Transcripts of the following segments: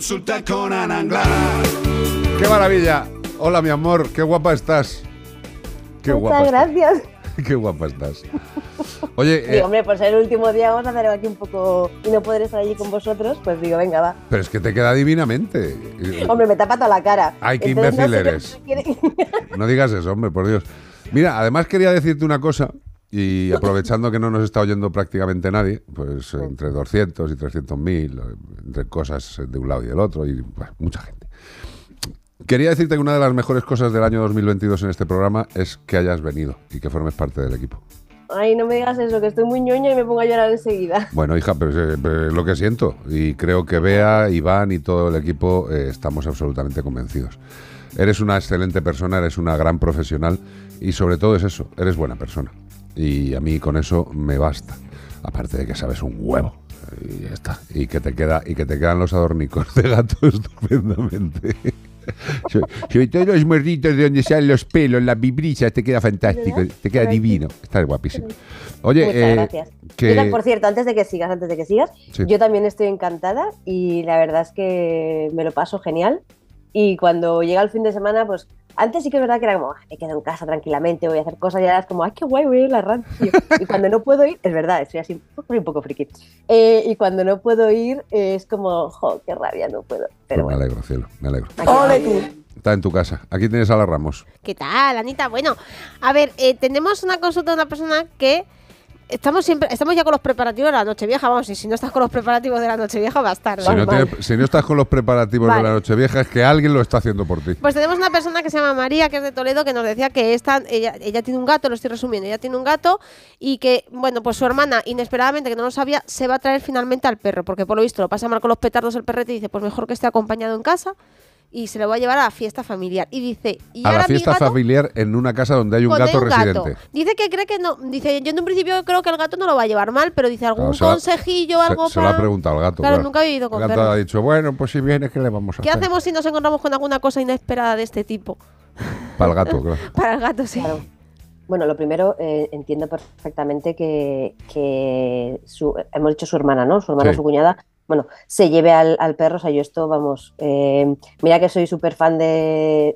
Consulta con Ana Anglada. ¡Qué maravilla! Hola, mi amor, qué guapa estás. Qué guapa. Muchas gracias. Qué guapa estás. Oye, digo, hombre, por ser el último día vamos a hacer aquí un poco y no poder estar allí con vosotros, pues digo, venga, va. Pero es que te queda divinamente. Hombre, me tapa toda la cara. Ay, qué imbécil eres. No digas eso, hombre, por Dios. Mira, además quería decirte una cosa, y aprovechando que no nos está oyendo prácticamente nadie, pues entre 200 y 300.000, entre cosas de un lado y del otro, y bueno, mucha gente. Quería decirte que una de las mejores cosas del año 2022 en este programa es que hayas venido y que formes parte del equipo. Ay, no me digas eso, que estoy muy ñoña y me pongo a llorar enseguida. Bueno, hija, pero es lo que siento. Y creo que Bea, Iván y todo el equipo estamos absolutamente convencidos. Eres una excelente persona, eres una gran profesional y sobre todo es eso, eres buena persona. Y a mí con eso me basta. Aparte de que sabes un huevo. Y ya está. Y que te quedan los adornicos de gato estupendamente. Sobre todo los morritos de donde salen los pelos, las vibrillas, te queda fantástico, ¿verdad? Te queda divino, estás guapísimo. Oye, muchas gracias. Por cierto, antes de que sigas, sí. Yo también estoy encantada y la verdad es que me lo paso genial. Y cuando llega el fin de semana, pues antes sí que es verdad que era como, me quedo en casa tranquilamente, voy a hacer cosas, y ahora es como, ¡ay, qué guay, voy a ir a la radio! Y cuando no puedo ir, es verdad, estoy así un poco friki. Y cuando no puedo ir, es como, ¡jo, qué rabia, no puedo! Pero bueno. Me alegro, cielo, me alegro. ¡Ole tú! Está en tu casa. Aquí tienes a la Ramos. ¿Qué tal, Anita? Bueno, a ver, tenemos una consulta de una persona que... Estamos ya con los preparativos de la Nochevieja, vamos, y si no estás con los preparativos de la Nochevieja vas tarde. Si no estás con los preparativos de la Nochevieja es que alguien lo está haciendo por ti. Pues tenemos una persona que se llama María, que es de Toledo, que nos decía que ella tiene un gato, lo estoy resumiendo, ella tiene un gato y que, bueno, pues su hermana, inesperadamente, que no lo sabía, se va a traer finalmente al perro, porque por lo visto lo pasa mal con los petardos el perrete y dice, pues mejor que esté acompañado en casa. Y se lo va a llevar a la fiesta familiar. Y dice... Y a la fiesta familiar en una casa donde hay un gato residente. Dice que cree que no... Dice, yo en un principio creo que el gato no lo va a llevar mal, pero dice, algún consejillo, algo para... Se lo ha preguntado al gato. Claro, nunca he vivido con perros. El gato ha dicho, bueno, pues si viene, ¿qué le vamos a hacer? ¿Qué hacemos si nos encontramos con alguna cosa inesperada de este tipo? Para el gato, claro. Para el gato, sí. Claro. Bueno, lo primero, entiendo perfectamente que hemos dicho su hermana, ¿no? Su hermana, sí. Su cuñada... Bueno, se lleve al perro, o sea, yo esto, vamos, mira que soy súper fan de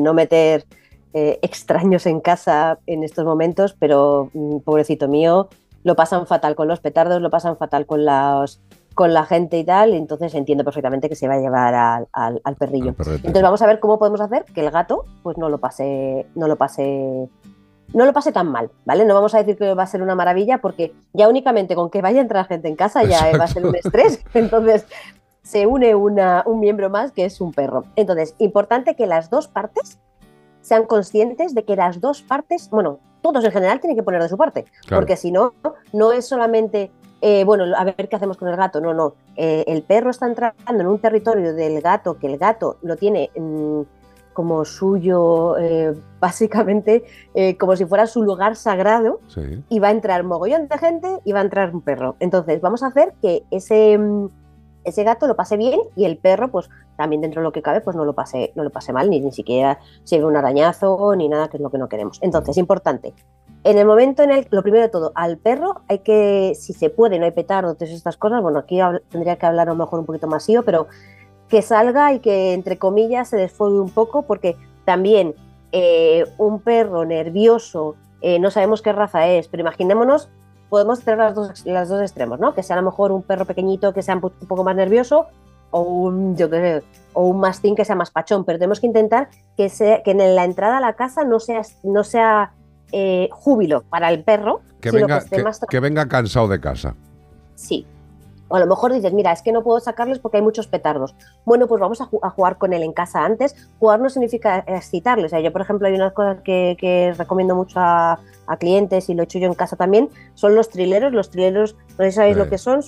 no meter extraños en casa en estos momentos, pero pobrecito mío, lo pasan fatal con los petardos, lo pasan fatal con la gente y tal, y entonces entiendo perfectamente que se va a llevar al perrillo. Entonces vamos a ver cómo podemos hacer que el gato pues no lo pase tan mal, ¿vale? No vamos a decir que va a ser una maravilla porque ya únicamente con que vaya a entrar gente en casa ya va a ser un estrés. Entonces se une un miembro más que es un perro. Entonces, importante que las dos partes sean conscientes de que las dos partes, bueno, todos en general tienen que poner de su parte, claro. Porque si no, no es solamente, bueno, a ver qué hacemos con el gato, no. El perro está entrando en un territorio del gato que el gato lo tiene... como suyo, básicamente, como si fuera su lugar sagrado, sí. Y va a entrar mogollón de gente y va a entrar un perro. Entonces vamos a hacer que ese gato lo pase bien y el perro, pues también dentro de lo que cabe, pues no lo pase mal, ni siquiera se ve un arañazo ni nada, que es lo que no queremos. Entonces, importante, en el momento en el que, lo primero de todo, al perro hay que, si se puede, no hay petardos, todas estas cosas, bueno, aquí tendría que hablar a lo mejor un poquito más yo, pero... que salga y que, entre comillas, se desfogue un poco, porque también un perro nervioso, no sabemos qué raza es, pero imaginémonos, podemos tener los dos extremos, ¿no? Que sea a lo mejor un perro pequeñito que sea un poco más nervioso o un mastín que sea más pachón, pero tenemos que intentar que en la entrada a la casa no sea júbilo para el perro, que venga cansado de casa. Sí. O a lo mejor dices, mira, es que no puedo sacarles porque hay muchos petardos. Bueno, pues vamos a jugar con él en casa antes. Jugar no significa excitarles. O sea, yo, por ejemplo, hay unas cosas que recomiendo mucho a clientes y lo he hecho yo en casa también, son los trileros. Los trileros, no sé si sabéis lo que son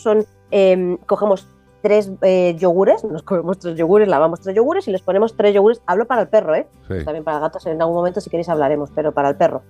cogemos 3 yogures, nos comemos 3 yogures, lavamos 3 yogures y les ponemos 3 yogures. Hablo para el perro, ¿eh? Sí. También para gatos en algún momento, si queréis hablaremos, pero para el perro.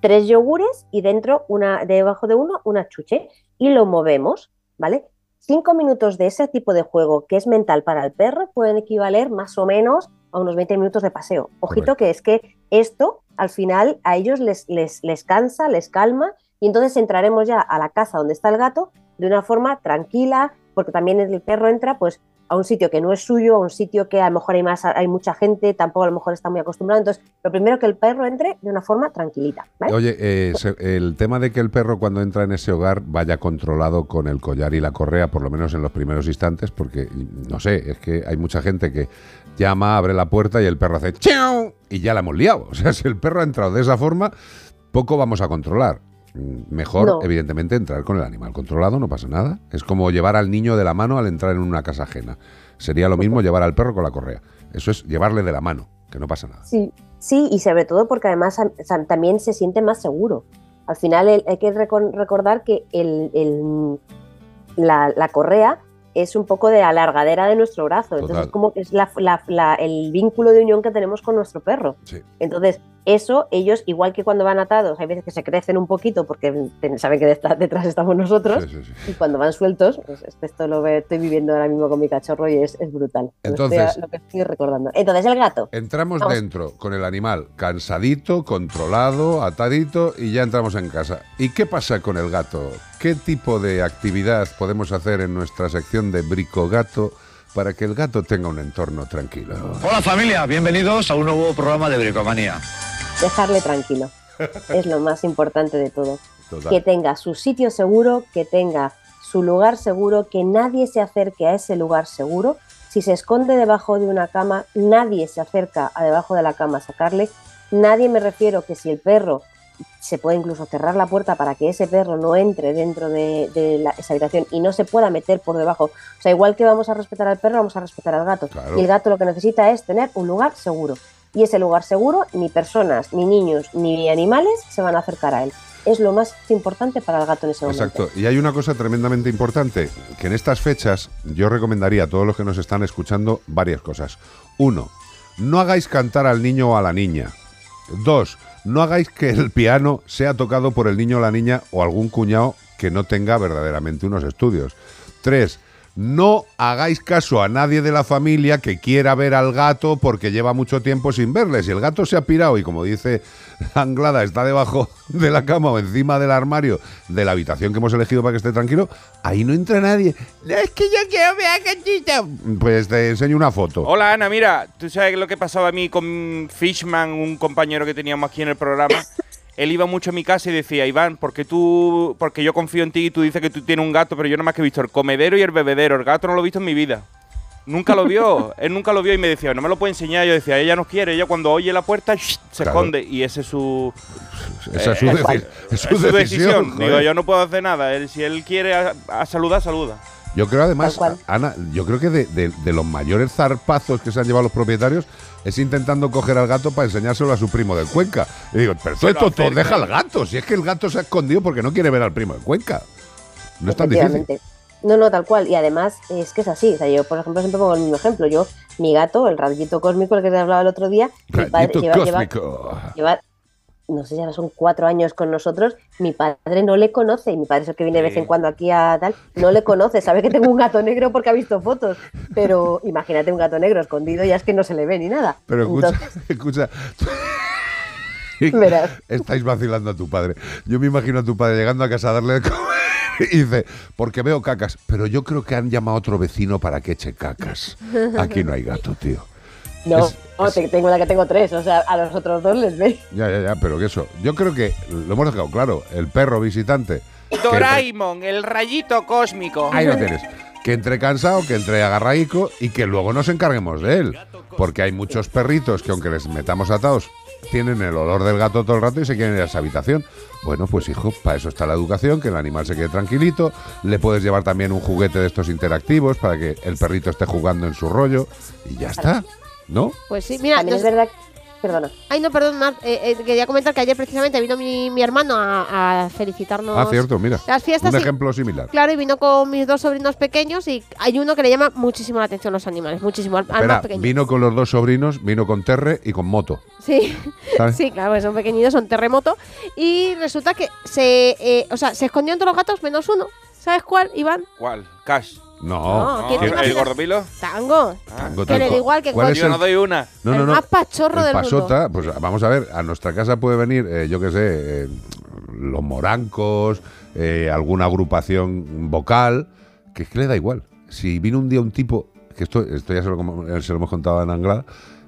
3 yogures y debajo de uno una chuche y lo movemos, ¿vale? 5 minutos de ese tipo de juego que es mental para el perro pueden equivaler más o menos a unos 20 minutos de paseo. Ojito, que es que esto al final a ellos les cansa, les calma, y entonces entraremos ya a la casa donde está el gato de una forma tranquila, porque también el perro entra pues a un sitio que no es suyo, a un sitio que a lo mejor hay mucha gente, tampoco a lo mejor está muy acostumbrado. Entonces, lo primero, que el perro entre de una forma tranquilita, ¿vale? Oye, el tema de que el perro cuando entra en ese hogar vaya controlado con el collar y la correa, por lo menos en los primeros instantes, porque, no sé, es que hay mucha gente que llama, abre la puerta y el perro hace ¡chau! Y ya la hemos liado. O sea, si el perro ha entrado de esa forma, poco vamos a controlar. Mejor, no, evidentemente, entrar con el animal controlado, no pasa nada. Es como llevar al niño de la mano al entrar en una casa ajena. Sería lo mismo llevar al perro con la correa. Eso es llevarle de la mano, que no pasa nada. Sí, sí, y sobre todo porque además también se siente más seguro. Al final hay que recordar que la correa es un poco de alargadera de nuestro brazo. Total. Entonces es como que es el vínculo de unión que tenemos con nuestro perro. Sí. Entonces eso, ellos, igual que cuando van atados, hay veces que se crecen un poquito porque saben que detrás estamos nosotros, sí. Y cuando van sueltos, pues esto lo estoy viviendo ahora mismo con mi cachorro y es brutal. Entonces, lo que estoy recordando. Entonces, el gato. Entramos dentro con el animal, cansadito, controlado, atadito, y ya entramos en casa. ¿Y qué pasa con el gato? ¿Qué tipo de actividad podemos hacer en nuestra sección de Bricogato para que el gato tenga un entorno tranquilo? Hola familia, bienvenidos a un nuevo programa de Bricomanía. Dejarle tranquilo, es lo más importante de todo. Total. Que tenga su sitio seguro, que tenga su lugar seguro, que nadie se acerque a ese lugar seguro. Si se esconde debajo de una cama, nadie se acerca a debajo de la cama a sacarle. Nadie, me refiero que si el perro, se puede incluso cerrar la puerta para que ese perro no entre dentro de esa habitación y no se pueda meter por debajo. O sea, igual que vamos a respetar al perro, vamos a respetar al gato. Claro. Y el gato lo que necesita es tener un lugar seguro. Y ese lugar seguro, ni personas, ni niños, ni animales se van a acercar a él. Es lo más importante para el gato en ese momento. Exacto. Y hay una cosa tremendamente importante, que en estas fechas yo recomendaría a todos los que nos están escuchando varias cosas. 1. No hagáis cantar al niño o a la niña. 2. No hagáis que el piano sea tocado por el niño o la niña o algún cuñado que no tenga verdaderamente unos estudios. 3. No hagáis caso a nadie de la familia que quiera ver al gato porque lleva mucho tiempo sin verle. Si el gato se ha pirado y, como dice Anglada, está debajo de la cama o encima del armario de la habitación que hemos elegido para que esté tranquilo, ahí no entra nadie. Es que yo quiero ver a Cachita. Pues te enseño una foto. Hola, Ana, mira, tú sabes lo que pasaba a mí con Fishman, un compañero que teníamos aquí en el programa. Él iba mucho a mi casa y decía, Iván, porque yo confío en ti y tú dices que tú tienes un gato, pero yo nada más que he visto el comedero y el bebedero. El gato no lo he visto en mi vida. Nunca lo vio. Él nunca lo vio y me decía, no me lo puede enseñar. Yo decía, ella no quiere. Ella cuando oye la puerta, se esconde. Y ese es su... Esa es su decisión. Digo, yo no puedo hacer nada. Él, si él quiere saludar, saluda. Yo creo, además, Ana, yo creo que de los mayores zarpazos que se han llevado los propietarios es intentando coger al gato para enseñárselo a su primo de Cuenca. Y digo, perfecto, todo deja al gato. Si es que el gato se ha escondido porque no quiere ver al primo de Cuenca. No es tan difícil. No, tal cual. Y además es que es así. O sea, yo, por ejemplo, siempre pongo el mismo ejemplo. Yo, mi gato, el Rayito Cósmico, el que te hablaba el otro día. Rayito Cósmico. No sé, ya son 4 años con nosotros, mi padre no le conoce, y mi padre es el que viene de vez en cuando aquí a tal, no le conoce, sabe que tengo un gato negro porque ha visto fotos, pero imagínate un gato negro escondido, ya es que no se le ve ni nada. Pero escucha... Verás. Estáis vacilando a tu padre. Yo me imagino a tu padre llegando a casa a darle de comer y dice, porque veo cacas, pero yo creo que han llamado a otro vecino para que eche cacas. Aquí no hay gato, tío. No, tengo 3, o sea, a los otros 2 les veis. Ya, pero que eso. Yo creo que lo hemos dejado claro, el perro visitante. Doraemon, el Rayito Cósmico. Ahí lo tienes. Que entre cansado, que entre agarraico y que luego nos encarguemos de él. Porque hay muchos perritos que, aunque les metamos atados, tienen el olor del gato todo el rato y se quieren ir a esa habitación. Bueno, pues hijo, para eso está la educación, que el animal se quede tranquilito. Le puedes llevar también un juguete de estos interactivos para que el perrito esté jugando en su rollo y ya está. ¿No? Pues sí, mira, también es verdad que... Perdona. Ay, no, perdón, Mar, quería comentar que ayer precisamente vino mi hermano a felicitarnos. Ah, cierto, mira. Las fiestas. Un ejemplo similar. Claro, y vino con mis 2 sobrinos pequeños y hay uno que le llama muchísimo la atención a los animales, muchísimo. Espera, al más pequeño. Vino con los 2 sobrinos, vino con Terre y con Moto. Sí, sí, claro, son pequeñitos, son Terremoto. Y resulta que se escondieron todos los gatos menos uno. ¿Sabes cuál, Iván? ¿Cuál? Cash. No. ¿El gordopilo? Tango. Que le da igual que cuando yo no doy una. No. El más pachorro del mundo. Pasota, pues vamos a ver, a nuestra casa puede venir, yo qué sé, los Morancos, alguna agrupación vocal, que es que le da igual. Si vino un día un tipo... que esto ya se lo hemos contado a Ana Anglada.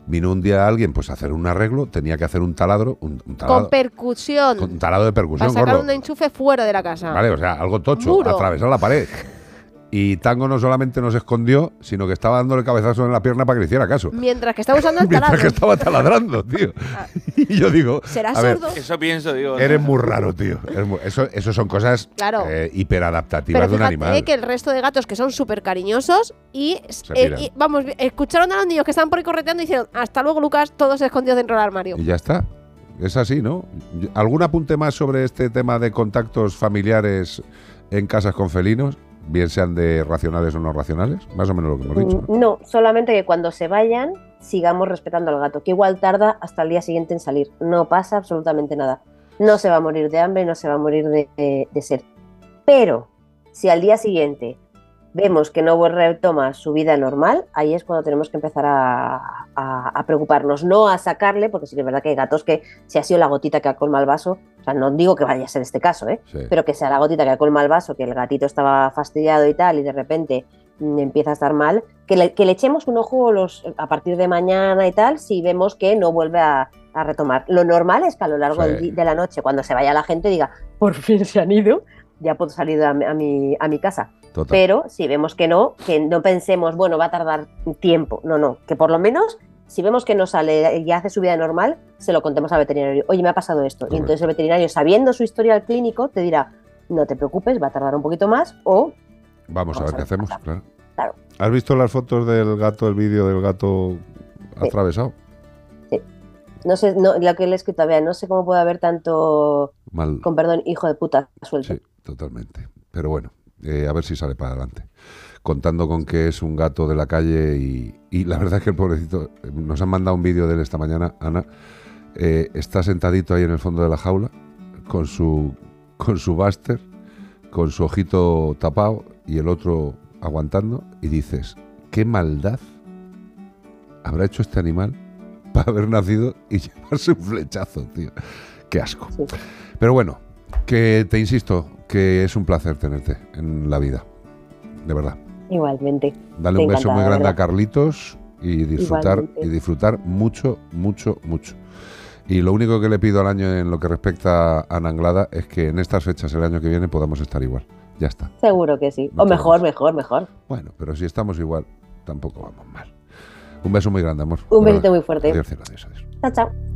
Vino un día alguien pues a hacer un arreglo, tenía que hacer un taladro, con percusión. Con taladro de percusión, para sacar gordo. Un enchufe fuera de la casa. Vale, o sea, algo tocho, atravesar la pared. Y Tango no solamente nos escondió, sino que estaba dándole cabezazo en la pierna para que le hiciera caso. Mientras que estaba usando el taladro. Mientras que estaba taladrando, tío. Y yo digo... ¿Será sordo? Eso pienso, digo. Eres muy raro, tío. Eso son cosas claro. Hiperadaptativas. Pero de un animal. Que el resto de gatos, que son súper cariñosos, y vamos, escucharon a los niños que estaban por ahí correteando y dijeron, hasta luego, Lucas, todos escondidos dentro del armario. Y ya está. Es así, ¿no? ¿Algún apunte más sobre este tema de contactos familiares en casas con felinos? Bien sean de racionales o no racionales, más o menos lo que hemos dicho. No, solamente que cuando se vayan sigamos respetando al gato, que igual tarda hasta el día siguiente en salir. No pasa absolutamente nada. No se va a morir de hambre, no se va a morir de sed. Pero si al día siguiente vemos que no retoma su vida normal, ahí es cuando tenemos que empezar a preocuparnos, no a sacarle, porque sí que es verdad que hay gatos que si ha sido la gotita que ha colmado el vaso, o sea, no digo que vaya a ser este caso, sí. Pero que sea la gotita que ha colmado el vaso, que el gatito estaba fastidiado y tal, y de repente empieza a estar mal, que le echemos un ojo a partir de mañana y tal, si vemos que no vuelve a retomar. Lo normal es que a lo largo de la noche, cuando se vaya la gente, diga, por fin se han ido, ya puedo salir a mi casa. Total. Pero si vemos que no pensemos, bueno, va a tardar tiempo. No, que por lo menos, si vemos que no sale y hace su vida normal, se lo contemos al veterinario. Oye, me ha pasado esto. Correcto. Y entonces el veterinario, sabiendo su historial clínico, te dirá, no te preocupes, va a tardar un poquito más o... Vamos a ver qué hacemos, claro. ¿Has visto las fotos del gato, el vídeo del gato atravesado? Sí. No sé, lo que le he escrito a Bea, no sé cómo puede haber tanto... Mal. Con perdón, hijo de puta suelto. Sí, totalmente. Pero bueno. A ver si sale para adelante, contando con que es un gato de la calle y la verdad es que el pobrecito, nos han mandado un vídeo de él esta mañana, Ana, está sentadito ahí en el fondo de la jaula con su baster, con su ojito tapado y el otro aguantando y dices, ¿qué maldad habrá hecho este animal para haber nacido y llevarse un flechazo, tío? ¡Qué asco! Sí. Pero bueno, que te insisto... que es un placer tenerte en la vida, de verdad. Igualmente. Dale un beso muy grande a Carlitos y disfrutar mucho, mucho, mucho. Y lo único que le pido al año en lo que respecta a Ana Anglada es que en estas fechas el año que viene podamos estar igual. Ya está. Seguro que sí. O mejor. Bueno, pero si estamos igual, tampoco vamos mal. Un beso muy grande, amor. Un besito muy fuerte. Adiós. Chao, chao.